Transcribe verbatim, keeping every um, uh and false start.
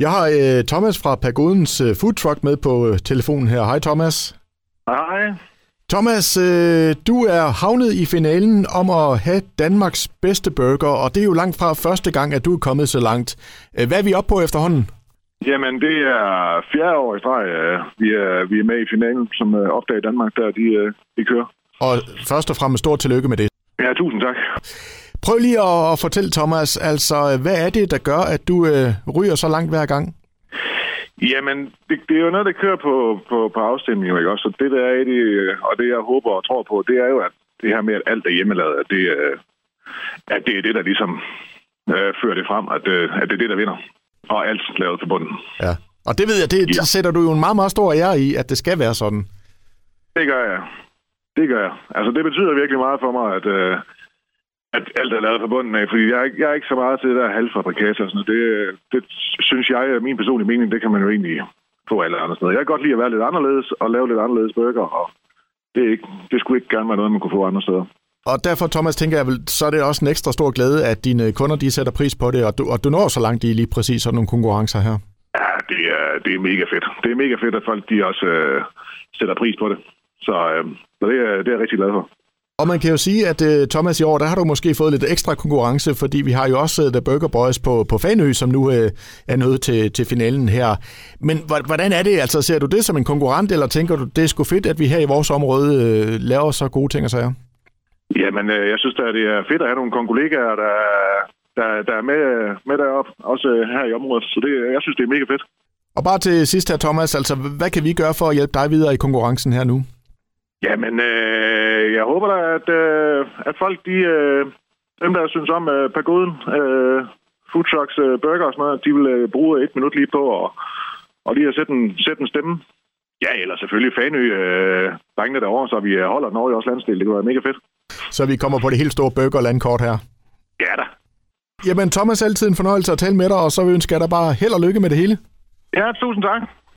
Jeg har øh, Thomas fra Pagodens øh, food truck med på øh, telefonen her. Hej Thomas. Hej. Thomas, øh, du er havnet i finalen om at have Danmarks bedste burger, og det er jo langt fra første gang, at du er kommet så langt. Hvad er vi oppe på efterhånden? Jamen, det er fjerde år i streg. Vi er, vi er med i finalen, som opdager Danmark, der de, de kører. Og først og fremmest stort tillykke med det. Ja, tusind tak. Prøv lige at fortælle, Thomas, altså, hvad er det, der gør, at du øh, ryger så langt hver gang? Jamen, det, det er jo noget, der kører på, på, på afstemninger, ikke også? Så det, der er i det, og det, jeg håber og tror på, det er jo, at det her med, at alt er hjemmelavet, at det, at det er det, der ligesom øh, fører det frem, at, at det er det, der vinder. Og alt lavet til bunden. Ja, og det ved jeg, det ja. Sætter du jo en meget, meget stor ære i, at det skal være sådan. Det gør jeg. Det gør jeg. Altså, det betyder virkelig meget for mig, at, øh, at alt er lavet fra bunden af, fordi jeg er, jeg er ikke så meget til det der halvfabrikater og sådan noget. Det, det synes jeg, at min personlige mening, det kan man jo egentlig få alle andre steder. Jeg kan godt lide at være lidt anderledes og lave lidt anderledes burger, og det, er ikke, det skulle ikke gerne være noget, man kunne få andre steder. Og derfor, Thomas, tænker jeg vel, så er det også en ekstra stor glæde, at dine kunder, de sætter pris på det, og du, og du når så langt i lige præcis sådan nogle konkurrencer her. Ja, det er, det er mega fedt. Det er mega fedt, at folk, de også øh, sætter pris på det. Så øh, det, er, det er jeg rigtig glad for. Og man kan jo sige, at uh, Thomas, i år, der har du måske fået lidt ekstra konkurrence, fordi vi har jo også uh, The Burger Boys på, på Fanø, som nu uh, er nået til, til finalen her. Men hvordan er det? Altså, ser du det som en konkurrent, eller tænker du, det er sgu fedt, at vi her i vores område uh, laver så gode ting og sager? Jamen, øh, jeg synes da, det er fedt at have nogle kollegaer, der, der, der er med, med deroppe, også her i området. Så det, jeg synes, det er mega fedt. Og bare til sidst her, Thomas, altså, hvad kan vi gøre for at hjælpe dig videre i konkurrencen her nu? Jamen, øh, jeg håber da, at, øh, at folk, de, øh, dem der synes om øh, Pagoden, øh, food trucks, øh, burger og sådan noget, de vil øh, bruge et minut lige på og, og lige at sætte en, sætte en stemme. Ja, eller selvfølgelig Fanø, øh, drengene derovre, så vi holder Norge også landsdel. Det kunne være mega fedt. Så vi kommer på det helt store burgerlandkort her. Ja da. Jamen, Thomas, altid en fornøjelse at tale med dig, og så ønsker jeg dig bare held og lykke med det hele. Ja, tusind tak.